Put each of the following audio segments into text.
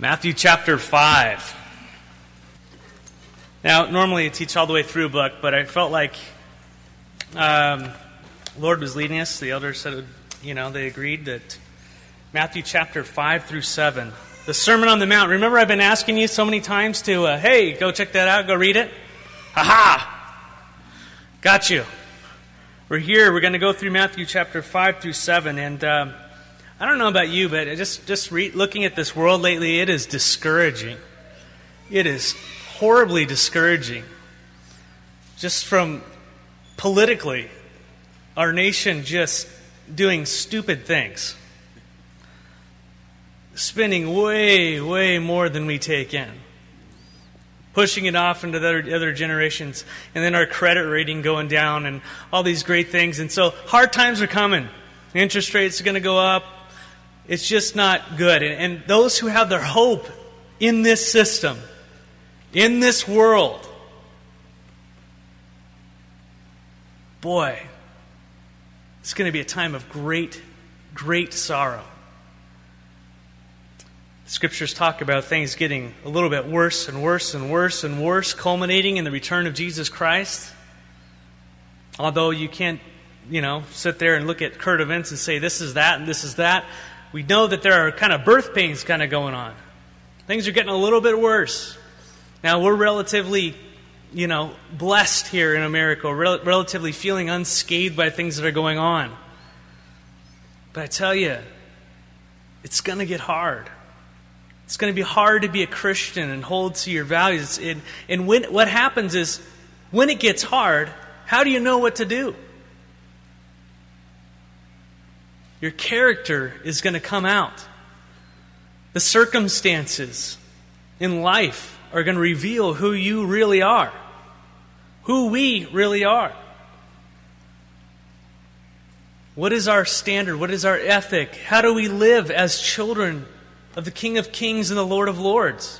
Matthew chapter 5. Now, normally I teach all the way through a book, but I felt like the Lord was leading us. The elders said, they agreed that Matthew chapter 5 through 7, the Sermon on the Mount. Remember, I've been asking you so many times to, hey, go check that out, go read it. Ha-ha! Got you. We're here. We're going to go through Matthew chapter 5 through 7, and I don't know about you, but just looking at this world lately, it is discouraging. It is horribly discouraging. Just from politically, our nation just doing stupid things. Spending way, way more than we take in. Pushing it off into the other generations. And then our credit rating going down and all these great things. And so hard times are coming. Interest rates are going to go up. It's just not good. And those who have their hope in this system, in this world, boy, it's going to be a time of great, great sorrow. The scriptures talk about things getting a little bit worse and worse and worse and worse, culminating in the return of Jesus Christ. Although you can't, sit there and look at current events and say this is that and this is that. We know that there are kind of birth pains kind of going on. Things are getting a little bit worse. Now, we're relatively, blessed here in America, relatively feeling unscathed by things that are going on. But I tell you, it's going to get hard. It's going to be hard to be a Christian and hold to your values. And what happens is, when it gets hard, how do you know what to do? Your character is going to come out. The circumstances in life are going to reveal who you really are, who we really are. What is our standard? What is our ethic? How do we live as children of the King of Kings and the Lord of Lords?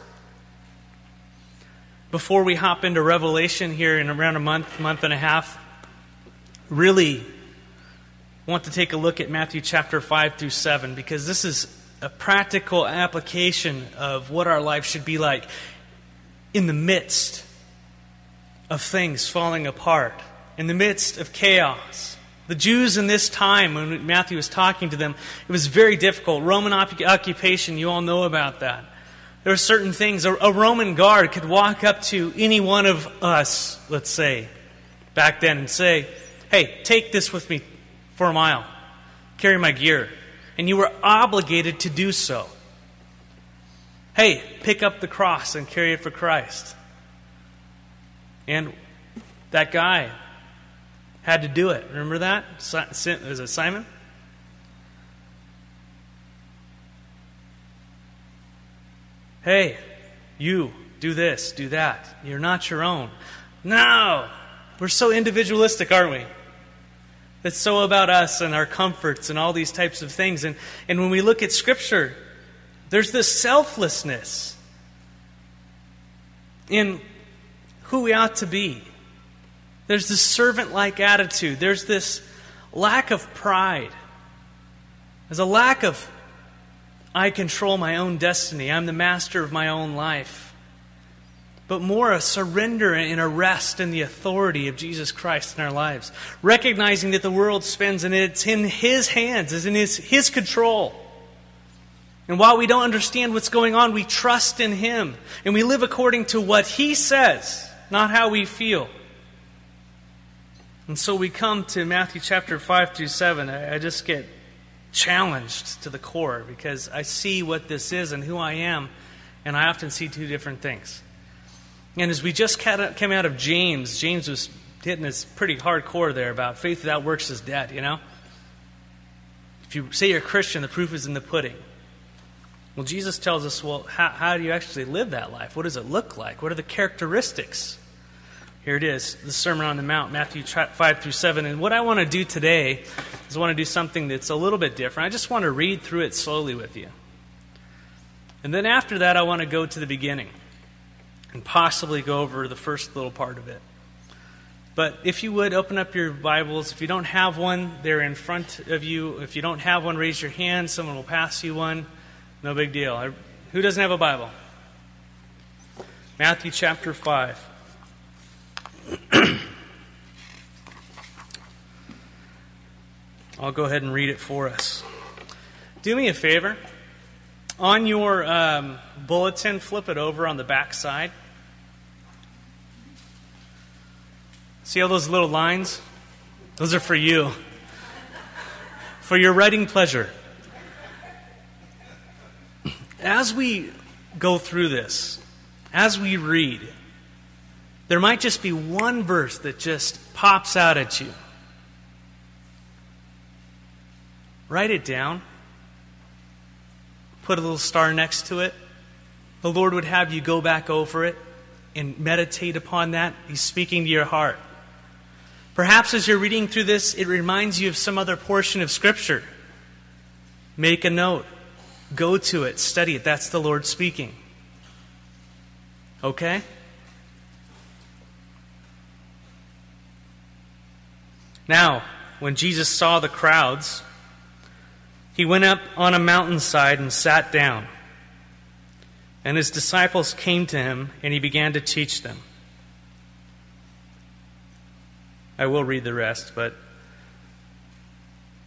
Before we hop into Revelation here in around a month and a half, really want to take a look at Matthew chapter 5 through 7, because this is a practical application of what our life should be like in the midst of things falling apart, in the midst of chaos. The Jews in this time, when Matthew was talking to them, it was very difficult. Roman occupation, you all know about that. There were certain things. A Roman guard could walk up to any one of us, let's say, back then, and say, hey, take this with me for a mile. Carry my gear. And you were obligated to do so. Hey, pick up the cross and carry it for Christ. And that guy had to do it. Remember that? Was it Simon? Hey, you, do this, do that. You're not your own. No! We're so individualistic, aren't we? That's so about us and our comforts and all these types of things. And when we look at Scripture, there's this selflessness in who we ought to be. There's this servant-like attitude. There's this lack of pride. There's a lack of, I control my own destiny. I'm the master of my own life. But more a surrender and a rest in the authority of Jesus Christ in our lives. Recognizing that the world spins and it's in His hands, it's in His control. And while we don't understand what's going on, we trust in Him. And we live according to what He says, not how we feel. And so we come to Matthew chapter 5 through 7. I just get challenged to the core because I see what this is and who I am. And I often see two different things. And as we just came out of James was hitting us pretty hardcore there about faith without works is dead, If you say you're a Christian, the proof is in the pudding. Well, Jesus tells us, well, how do you actually live that life? What does it look like? What are the characteristics? Here it is, the Sermon on the Mount, Matthew 5 through 7. And what I want to do today is I want to do something that's a little bit different. I just want to read through it slowly with you. And then after that, I want to go to the beginning. And possibly go over the first little part of it. But if you would, open up your Bibles. If you don't have one, they're in front of you. If you don't have one, raise your hand. Someone will pass you one. No big deal. Who doesn't have a Bible? Matthew chapter 5. I'll go ahead and read it for us. Do me a favor. On your bulletin, flip it over on the back side. See all those little lines? Those are for you. For your writing pleasure. As we go through this, as we read, there might just be one verse that just pops out at you. Write it down. Put a little star next to it. The Lord would have you go back over it and meditate upon that. He's speaking to your heart. Perhaps as you're reading through this, it reminds you of some other portion of Scripture. Make a note. Go to it. Study it. That's the Lord speaking. Okay? Now, when Jesus saw the crowds, he went up on a mountainside and sat down. And his disciples came to him, and he began to teach them. I will read the rest, but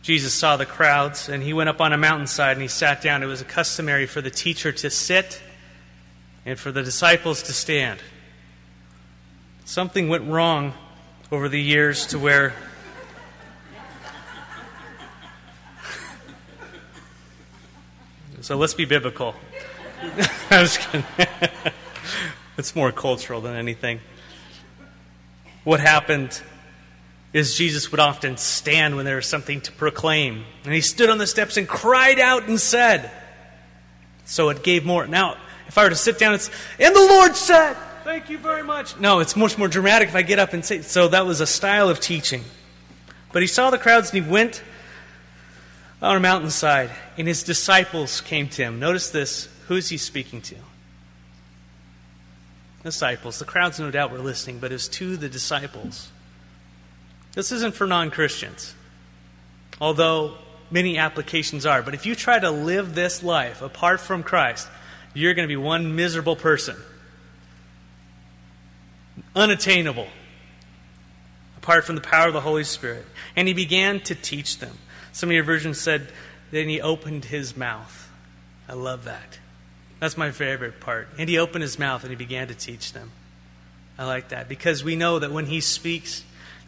Jesus saw the crowds, and he went up on a mountainside, and he sat down. It was customary for the teacher to sit and for the disciples to stand. Something went wrong over the years to where so let's be biblical. I was kidding. It's more cultural than anything. What happened is Jesus would often stand when there was something to proclaim. And he stood on the steps and cried out and said. So it gave more. Now, if I were to sit down, it's, and the Lord said, thank you very much. No, it's much more dramatic if I get up and say, so that was a style of teaching. But he saw the crowds and he went on a mountainside, and his disciples came to him. Notice this. Who is he speaking to? Disciples. The crowds, no doubt, were listening, but it was to the disciples. This isn't for non-Christians, although many applications are. But if you try to live this life apart from Christ, you're going to be one miserable person. Unattainable. Apart from the power of the Holy Spirit. And he began to teach them. Some of your versions said, then he opened his mouth. I love that. That's my favorite part. And he opened his mouth and he began to teach them. I like that. Because we know that when he speaks,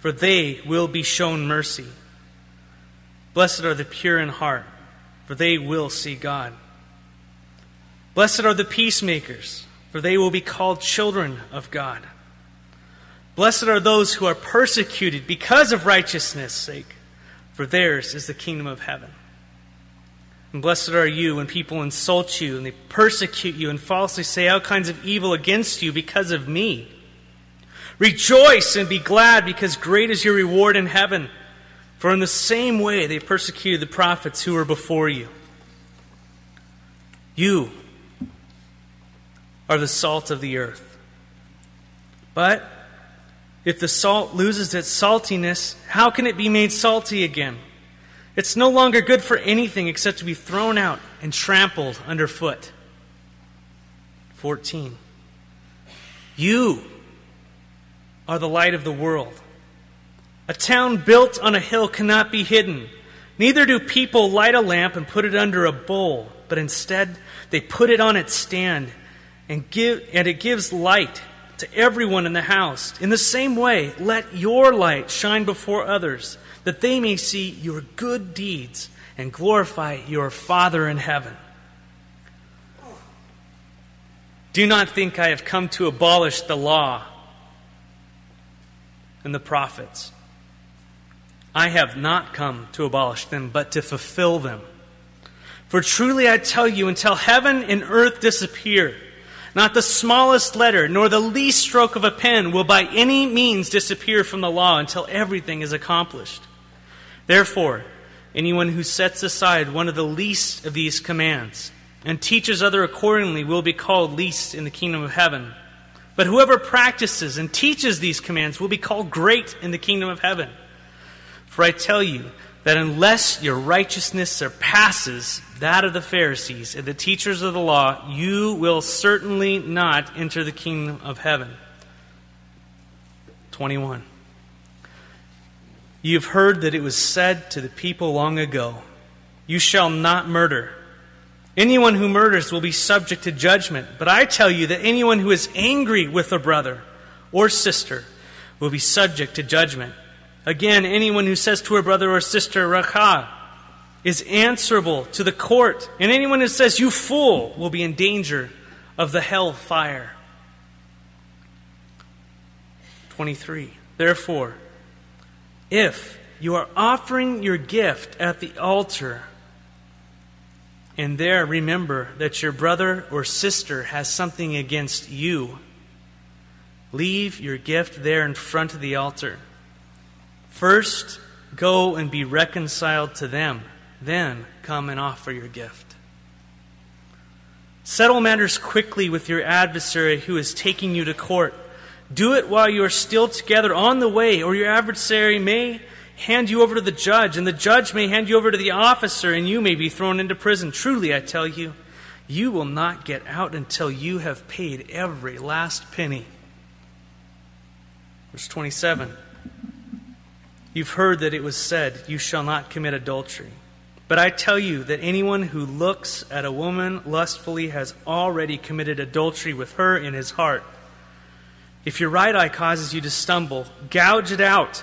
for they will be shown mercy. Blessed are the pure in heart, for they will see God. Blessed are the peacemakers, for they will be called children of God. Blessed are those who are persecuted because of righteousness' sake, for theirs is the kingdom of heaven. And blessed are you when people insult you and they persecute you and falsely say all kinds of evil against you because of me. Rejoice and be glad, because great is your reward in heaven. For in the same way they persecuted the prophets who were before you. You are the salt of the earth. But if the salt loses its saltiness, how can it be made salty again? It's no longer good for anything except to be thrown out and trampled underfoot. 14. You are the light of the world. A town built on a hill cannot be hidden. Neither do people light a lamp and put it under a bowl, but instead they put it on its stand and it gives light to everyone in the house. In the same way, let your light shine before others, that they may see your good deeds and glorify your Father in heaven. Do not think I have come to abolish the law and the prophets. I have not come to abolish them, but to fulfill them. For truly I tell you, until heaven and earth disappear, not the smallest letter nor the least stroke of a pen will by any means disappear from the law until everything is accomplished. Therefore, anyone who sets aside one of the least of these commands and teaches others accordingly will be called least in the kingdom of heaven. But whoever practices and teaches these commands will be called great in the kingdom of heaven. For I tell you that unless your righteousness surpasses that of the Pharisees and the teachers of the law, you will certainly not enter the kingdom of heaven. 21. You've heard that it was said to the people long ago, "You shall not murder. Anyone who murders will be subject to judgment. But I tell you that anyone who is angry with a brother or sister will be subject to judgment. Again, anyone who says to her brother or sister, 'Raca,' is answerable to the court. And anyone who says, 'You fool,' will be in danger of the hell fire." 23. Therefore, if you are offering your gift at the altar, and there remember that your brother or sister has something against you, leave your gift there in front of the altar. First, go and be reconciled to them. Then, come and offer your gift. Settle matters quickly with your adversary who is taking you to court. Do it while you are still together on the way, or your adversary may hand you over to the judge, and the judge may hand you over to the officer, and you may be thrown into prison. Truly, I tell you, you will not get out until you have paid every last penny. Verse 27. You've heard that it was said, "You shall not commit adultery." But I tell you that anyone who looks at a woman lustfully has already committed adultery with her in his heart. If your right eye causes you to stumble, gouge it out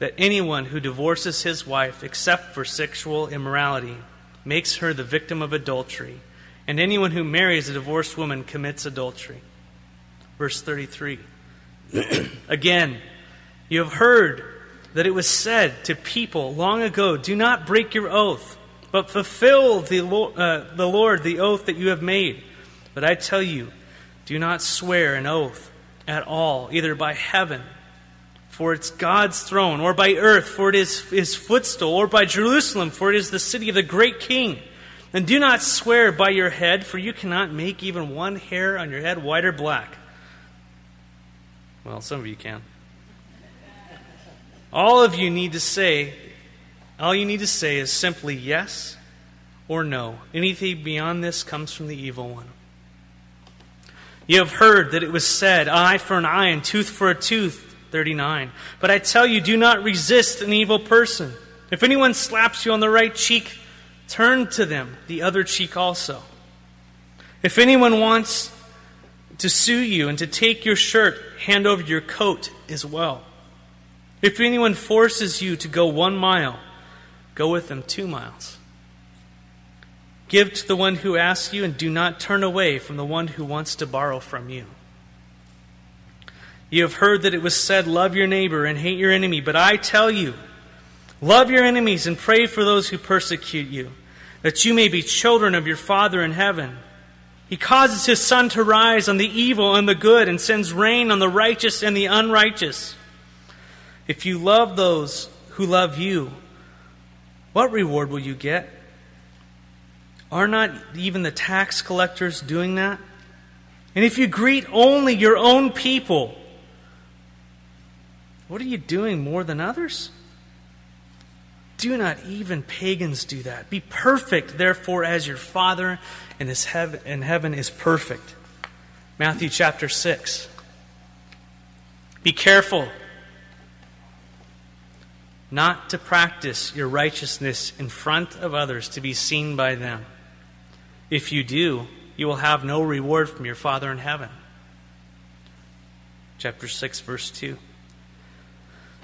that anyone who divorces his wife except for sexual immorality makes her the victim of adultery, and anyone who marries a divorced woman commits adultery. Verse 33. Again, you have heard that it was said to people long ago, "Do not break your oath, but fulfill the Lord the oath that you have made." But I tell you, do not swear an oath at all, either by heaven, for it's God's throne, or by earth, for it is his footstool, or by Jerusalem, for it is the city of the great king. And do not swear by your head, for you cannot make even one hair on your head white or black. Well, some of you can. All you need to say is simply yes or no. Anything beyond this comes from the evil one. You have heard that it was said, "Eye for an eye and tooth for a tooth." 39. But I tell you, do not resist an evil person. If anyone slaps you on the right cheek, turn to them the other cheek also. If anyone wants to sue you and to take your shirt, hand over your coat as well. If anyone forces you to go 1 mile, go with them 2 miles. Give to the one who asks you, and do not turn away from the one who wants to borrow from you. You have heard that it was said, "Love your neighbor and hate your enemy." But I tell you, love your enemies and pray for those who persecute you, that you may be children of your Father in heaven. He causes his sun to rise on the evil and the good, and sends rain on the righteous and the unrighteous. If you love those who love you, what reward will you get? Are not even the tax collectors doing that? And if you greet only your own people, what are you doing more than others? Do not even pagans do that? Be perfect, therefore, as your Father in heaven is perfect. Matthew chapter 6. Be careful not to practice your righteousness in front of others to be seen by them. If you do, you will have no reward from your Father in heaven. Chapter 6, verse 2.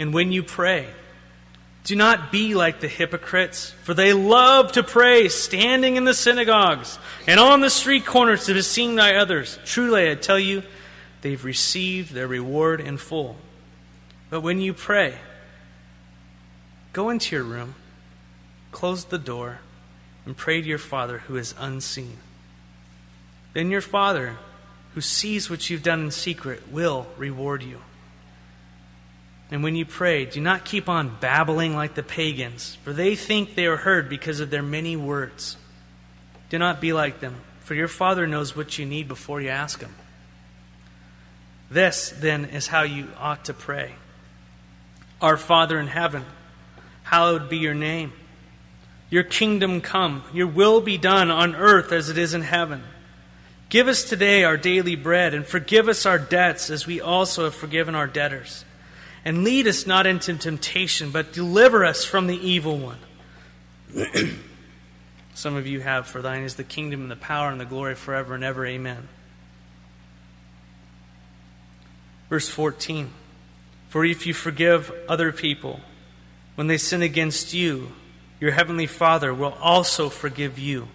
And when you pray, do not be like the hypocrites, for they love to pray, standing in the synagogues and on the street corners to be seen by others. Truly, I tell you, they've received their reward in full. But when you pray, go into your room, close the door, and pray to your Father who is unseen. Then your Father, who sees what you've done in secret, will reward you. And when you pray, do not keep on babbling like the pagans, for they think they are heard because of their many words. Do not be like them, for your Father knows what you need before you ask Him. This, then, is how you ought to pray. Our Father in heaven, hallowed be your name. Your kingdom come, your will be done on earth as it is in heaven. Give us today our daily bread, and forgive us our debts as we also have forgiven our debtors. And lead us not into temptation, but deliver us from the evil one. Some of you have, for thine is the kingdom and the power and the glory forever and ever. Amen. Verse 14. For if you forgive other people when they sin against you, your heavenly Father will also forgive you.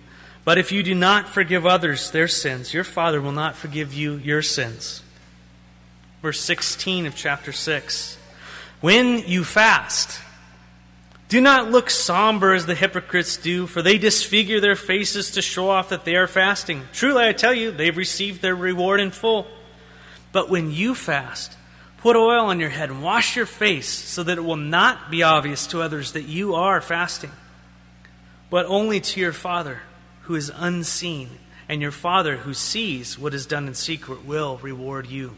But if you do not forgive others their sins, your Father will not forgive you your sins. Verse 16 of chapter 6. When you fast, do not look somber as the hypocrites do, for they disfigure their faces to show off that they are fasting. Truly, I tell you, they've received their reward in full. But when you fast, put oil on your head and wash your face so that it will not be obvious to others that you are fasting, but only to your Father who is unseen, and your Father who sees what is done in secret will reward you.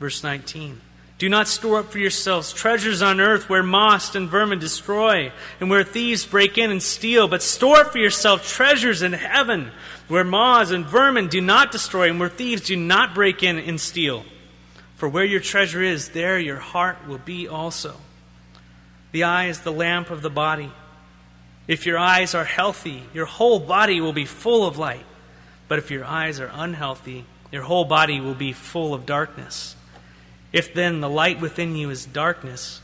Verse 19. Do not store up for yourselves treasures on earth where moss and vermin destroy and where thieves break in and steal, but store up for yourself treasures in heaven where moss and vermin do not destroy and where thieves do not break in and steal. For where your treasure is, there your heart will be also. The eye is the lamp of the body. If your eyes are healthy, your whole body will be full of light. But if your eyes are unhealthy, your whole body will be full of darkness. If then the light within you is darkness,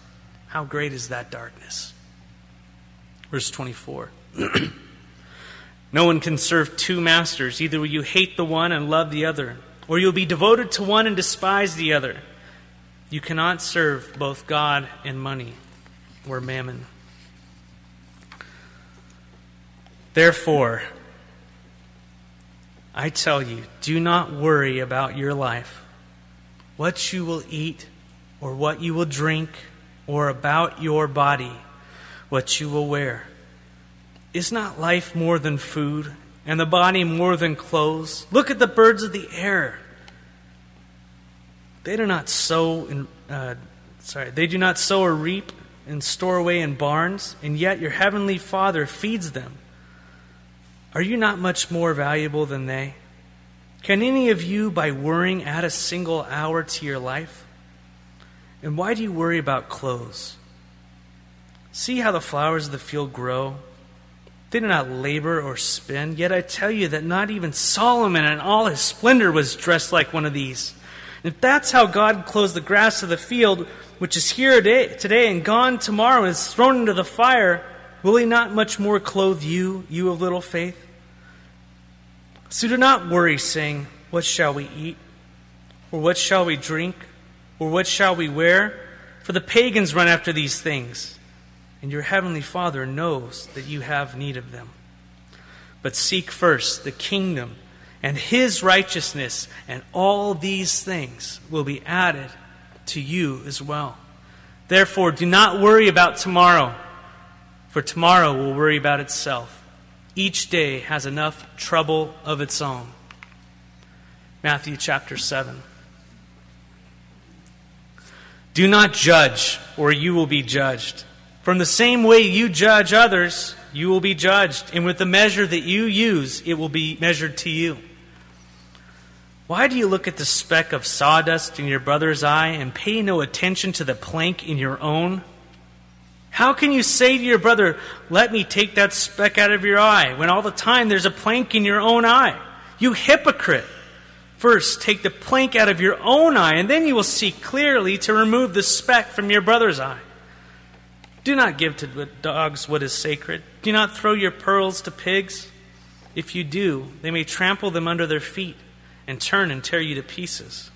how great is that darkness? Verse 24. No one can serve two masters. Either will you hate the one and love the other, or you'll be devoted to one and despise the other. You cannot serve both God and money, or mammon. Therefore, I tell you, do not worry about your life, what you will eat, or what you will drink, or about your body, what you will wear. Is not life more than food, and the body more than clothes? Look at the birds of the air. They do not sow, they do not sow or reap, and store away in barns, and yet your heavenly Father feeds them. Are you not much more valuable than they? Can any of you, by worrying, add a single hour to your life? And why do you worry about clothes? See how the flowers of the field grow. They do not labor or spin. Yet I tell you that not even Solomon in all his splendor was dressed like one of these. If that's how God clothes the grass of the field, which is here today and gone tomorrow and is thrown into the fire, will He not much more clothe you, you of little faith? So do not worry, saying, what shall we eat? Or what shall we drink? Or what shall we wear? For the pagans run after these things, and your heavenly Father knows that you have need of them. But seek first the kingdom and His righteousness, and all these things will be added to you as well. Therefore, do not worry about tomorrow, for tomorrow will worry about itself. Each day has enough trouble of its own. Matthew chapter 7. Do not judge, or you will be judged. From the same way you judge others, you will be judged. And with the measure that you use, it will be measured to you. Why do you look at the speck of sawdust in your brother's eye and pay no attention to the plank in your own? How can you say to your brother, "Let me take that speck out of your eye," when all the time there's a plank in your own eye? You hypocrite! First, take the plank out of your own eye, and then you will see clearly to remove the speck from your brother's eye. Do not give to dogs what is sacred. Do not throw your pearls to pigs. If you do, they may trample them under their feet and turn and tear you to pieces.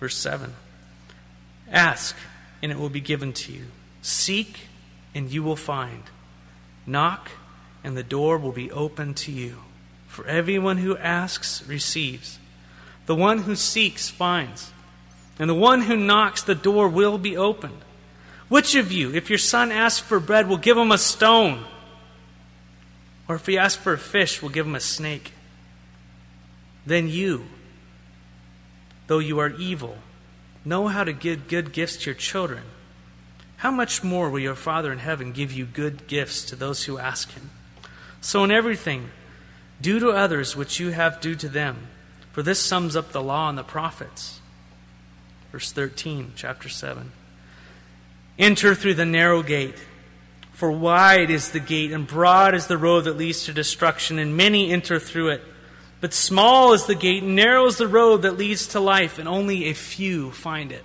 Verse 7. Ask, and it will be given to you. Seek, and you will find. Knock, and the door will be opened to you. For everyone who asks receives. The one who seeks finds. And the one who knocks, the door will be opened. Which of you, if your son asks for bread, will give him a stone? Or if he asks for a fish, will give him a snake? Then you, though you are evil, know how to give good gifts to your children. How much more will your Father in heaven give you good gifts to those who ask him? So in everything, do to others what you have due to them, for this sums up the law and the prophets. Verse 13, chapter 7. Enter through the narrow gate, for wide is the gate, and broad is the road that leads to destruction, and many enter through it. But small is the gate, and narrow is the road that leads to life, and only a few find it.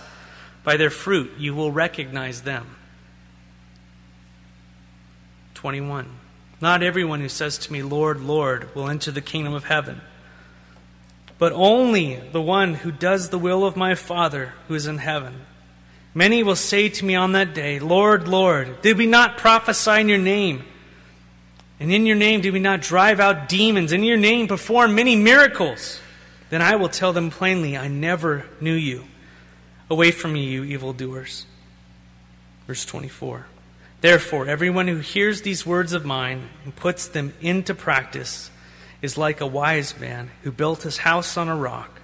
by their fruit you will recognize them. 21. Not everyone who says to me, "Lord, Lord," will enter the kingdom of heaven, but only the one who does the will of my Father who is in heaven. Many will say to me on that day, "Lord, Lord, did we not prophesy in your name? And in your name did we not drive out demons? In your name perform many miracles?" Then I will tell them plainly, "I never knew you. Away from me, you evildoers." Verse 24. Therefore, everyone who hears these words of mine and puts them into practice is like a wise man who built his house on a rock.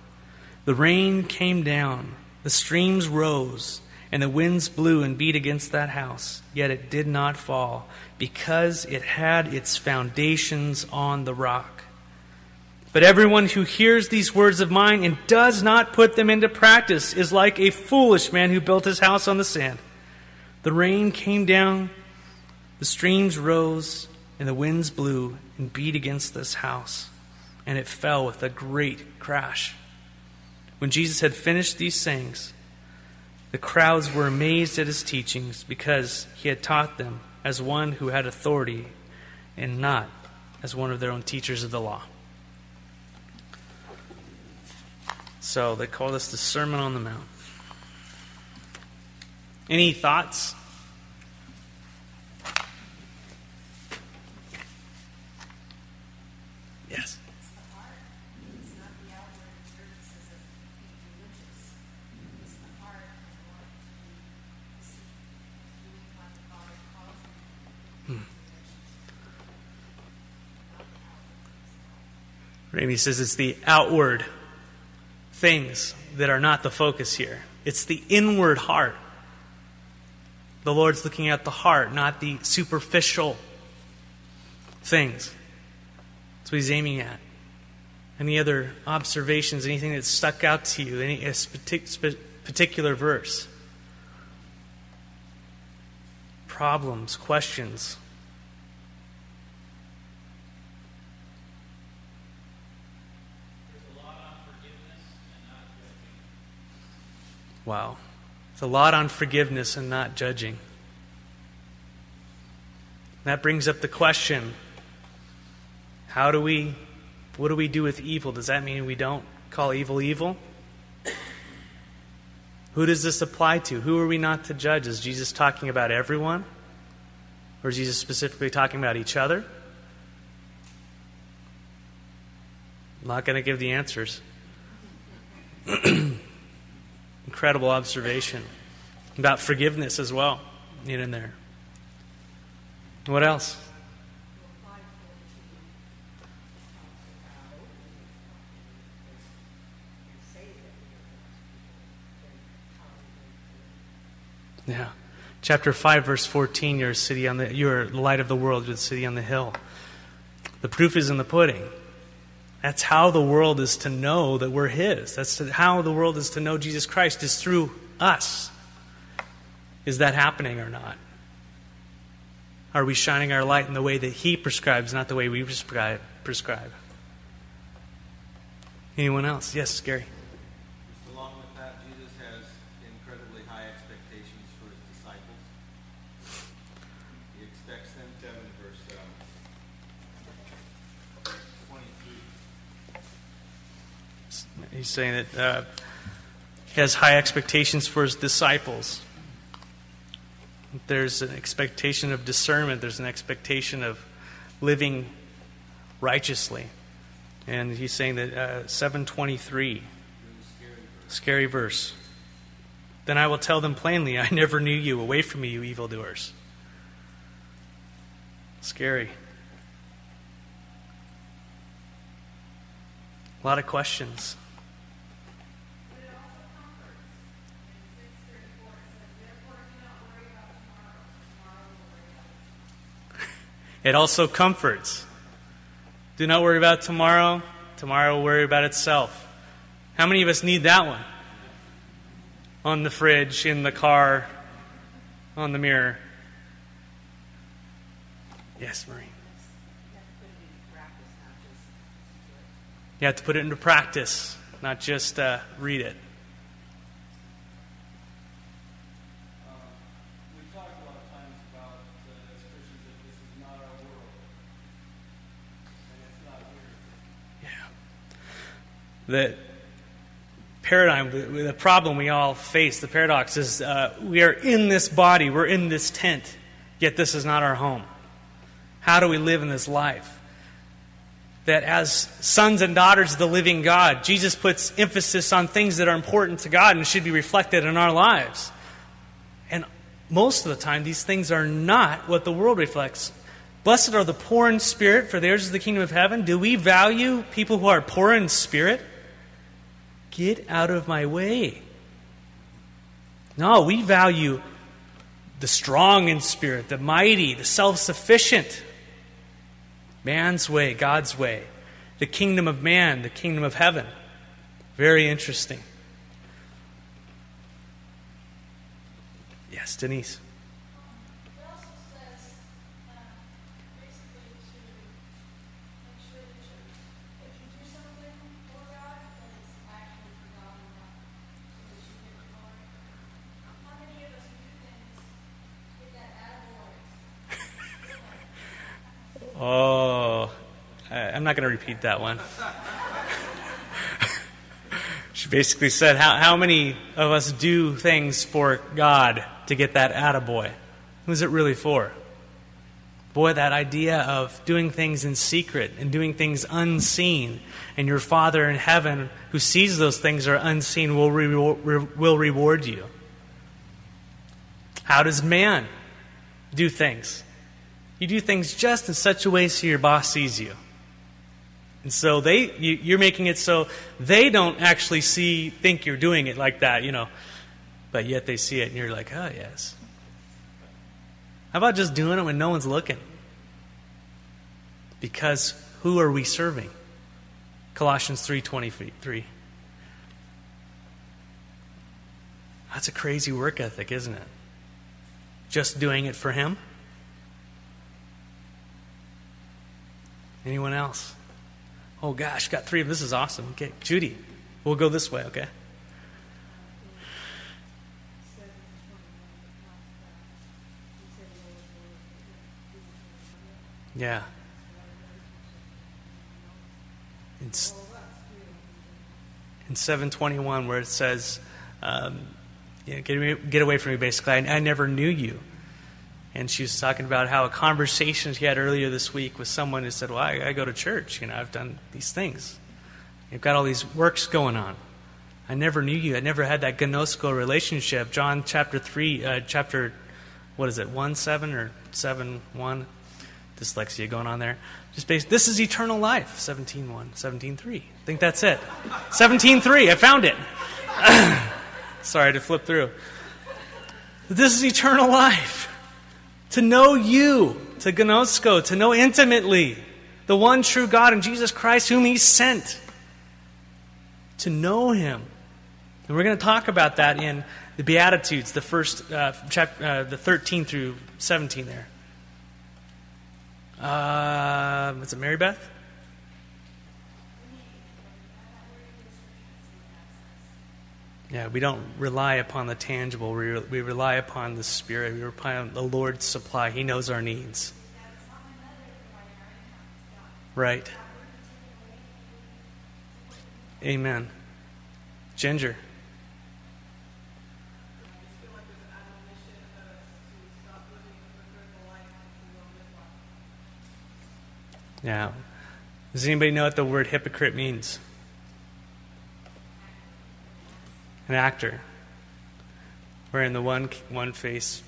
The rain came down, the streams rose, and the winds blew and beat against that house, yet it did not fall, because it had its foundations on the rock. But everyone who hears these words of mine and does not put them into practice is like a foolish man who built his house on the sand. The rain came down, the streams rose, and the winds blew and beat against this house, and it fell with a great crash. When Jesus had finished these sayings, the crowds were amazed at his teachings, because he had taught them as one who had authority and not as one of their own teachers of the law. So they call this the Sermon on the Mount. Any thoughts? Yes. It's the heart. It's not the outward services of being religious. It's the heart of what you see, doing what the Father calls you. Ramey says it's the outward things that are not the focus here. It's the inward heart. The Lord's looking at the heart, not the superficial things. That's what he's aiming at. Any other observations? Anything that stuck out to you? Any particular verse? Problems? Questions? Wow. It's a lot on forgiveness and not judging. That brings up the question, what do we do with evil? Does that mean we don't call evil evil? Who does this apply to? Who are we not to judge? Is Jesus talking about everyone? Or is Jesus specifically talking about each other? I'm not going to give the answers. Incredible observation about forgiveness as well in there. What else? Yeah. Chapter 5, verse 14, you're the light of the world, you're the city on the hill. The proof is in the pudding. That's how the world is to know that we're His. That's how the world is to know Jesus Christ, is through us. Is that happening or not? Are we shining our light in the way that He prescribes, not the way we prescribe? Anyone else? Yes, Gary. Along with that, Jesus has incredibly high expectations for His disciples. He expects them to, in verse 23. He's saying that He has high expectations for His disciples. There's an expectation of discernment. There's an expectation of living righteously. And he's saying that 7:23, scary verse. Then I will tell them plainly, I never knew you. Away from me, you evildoers. Scary. A lot of questions. It also comforts. Do not worry about tomorrow. Tomorrow will worry about itself. How many of us need that one? On the fridge, in the car, on the mirror. Yes, Marie. You have to put it into practice, not just read it. The paradigm, the problem we all face, the paradox is we are in this body, we're in this tent, yet this is not our home. How do we live in this life? That as sons and daughters of the living God, Jesus puts emphasis on things that are important to God and should be reflected in our lives. And most of the time, these things are not what the world reflects. Blessed are the poor in spirit, for theirs is the kingdom of heaven. Do we value people who are poor in spirit? Get out of my way. No, we value the strong in spirit, the mighty, the self-sufficient. Man's way, God's way. The kingdom of man, the kingdom of heaven. Very interesting. Yes, Denise. Oh, I'm not going to repeat that one. She basically said, how many of us do things for God to get that attaboy? Who's it really for? Boy, that idea of doing things in secret and doing things unseen, and your Father in heaven who sees those things are unseen will reward you. How does man do things? You do things just in such a way so your boss sees you. And so you're making it so they don't actually think you're doing it like that, But yet they see it and you're like, oh, yes. How about just doing it when no one's looking? Because who are we serving? Colossians 3:23. That's a crazy work ethic, isn't it? Just doing it for Him? Anyone else? Oh gosh, got three of them. This is awesome. Okay, Judy, we'll go this way, okay? Yeah. In 7:21, where it says, get away from me, basically. I never knew you. And she was talking about how a conversation she had earlier this week with someone who said, well, I go to church. I've done these things. I've got all these works going on. I never knew you. I never had that gnosko relationship. John chapter 3, chapter, 1:7 or 7:1? Dyslexia going on there. Just based, this is eternal life, 17:1, 17:3. I think that's it. 17:3, I found it. Sorry to flip through. This is eternal life. To know you, to gnosko, to know intimately the one true God and Jesus Christ whom he sent. To know him. And we're going to talk about that in the Beatitudes, the first the 13 through 17 there. Is it Mary Beth? Yeah, we don't rely upon the tangible. We rely upon the Spirit. We rely on the Lord's supply. He knows our needs. Right. Amen. Ginger. Now, does anybody know what the word hypocrite means? An actor. Wearing the one face,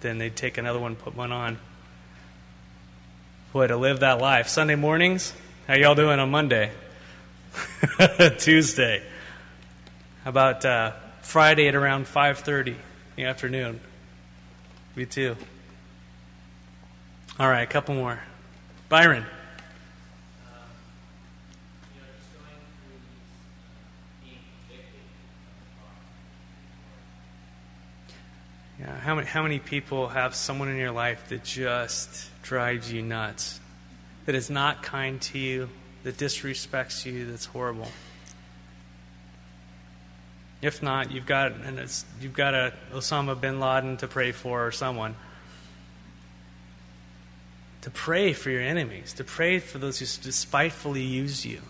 then they'd take another one, put one on. Boy, to live that life. Sunday mornings, how y'all doing on Monday? Tuesday. How about Friday at around 5:30 in the afternoon? Me too. All right, a couple more. Byron. Yeah, how many people have someone in your life that just drives you nuts, that is not kind to you, that disrespects you, that's horrible? If not, you've got a Osama bin Laden to pray for, or someone. To pray for your enemies, to pray for those who despitefully use you.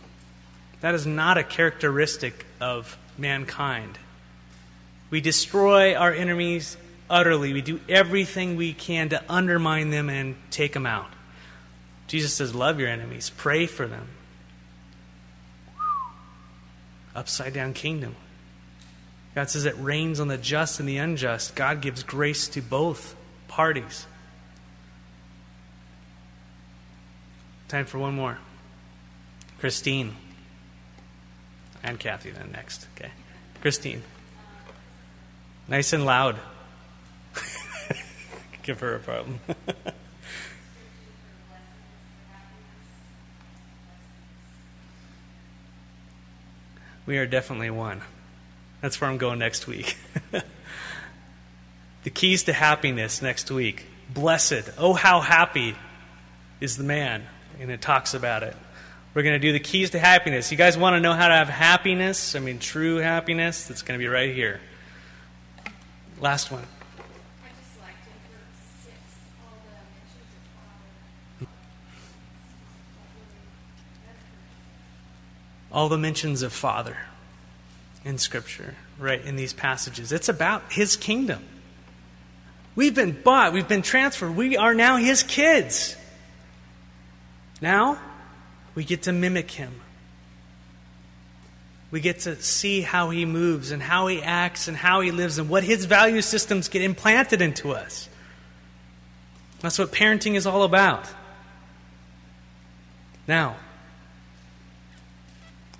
That is not a characteristic of mankind. We destroy our enemies utterly. We do everything we can to undermine them and take them out. Jesus says, love your enemies. Pray for them. Upside down kingdom. God says it rains on the just and the unjust. God gives grace to both parties. Time for one more. Christine. And Kathy then next. Okay. Christine. Nice and loud. Give her a problem. We are definitely one. That's where I'm going next week. The keys to happiness next week. Blessed. Oh, how happy is the man. And it talks about it. We're going to do the keys to happiness. You guys want to know how to have happiness? True happiness? That's going to be right here. Last one. I just liked in verse 6, all the mentions of Father. All the mentions of Father in Scripture, right, in these passages. It's about His kingdom. We've been bought. We've been transferred. We are now His kids. Now, we get to mimic Him. We get to see how He moves and how He acts and how He lives and what His value systems get implanted into us. That's what parenting is all about. Now,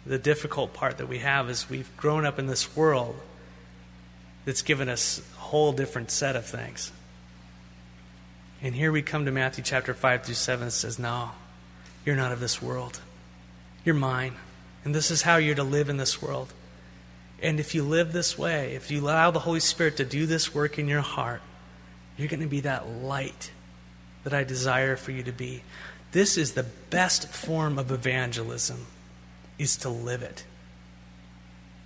the difficult part that we have is we've grown up in this world that's given us a whole different set of things. And here we come to Matthew chapter 5-7. It says, no, you're not of this world. You're mine. And this is how you're to live in this world. And if you live this way, if you allow the Holy Spirit to do this work in your heart, you're going to be that light that I desire for you to be. This is the best form of evangelism, is to live it.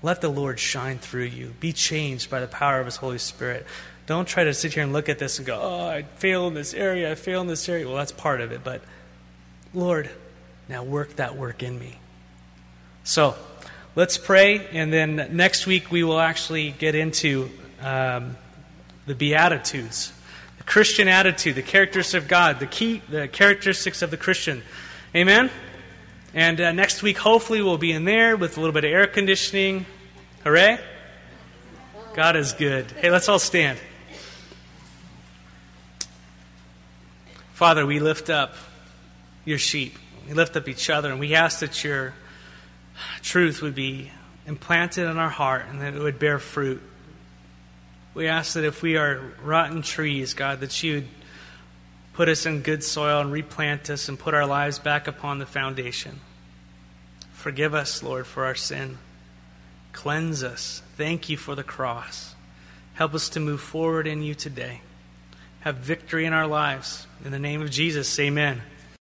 Let the Lord shine through you. Be changed by the power of His Holy Spirit. Don't try to sit here and look at this and go, oh, I fail in this area. Well, that's part of it, but Lord, now work that work in me. So let's pray, and then next week we will actually get into the Beatitudes, the Christian attitude, the characteristics of God, the characteristics of the Christian. Amen? And next week, hopefully, we'll be in there with a little bit of air conditioning. Hooray? God is good. Hey, let's all stand. Father, we lift up your sheep. We lift up each other, and we ask that your truth would be implanted in our heart and that it would bear fruit. We ask that if we are rotten trees, God, that you would put us in good soil and replant us and put our lives back upon the foundation. Forgive us, Lord, for our sin. Cleanse us. Thank you for the cross. Help us to move forward in you today. Have victory in our lives. In the name of Jesus, amen.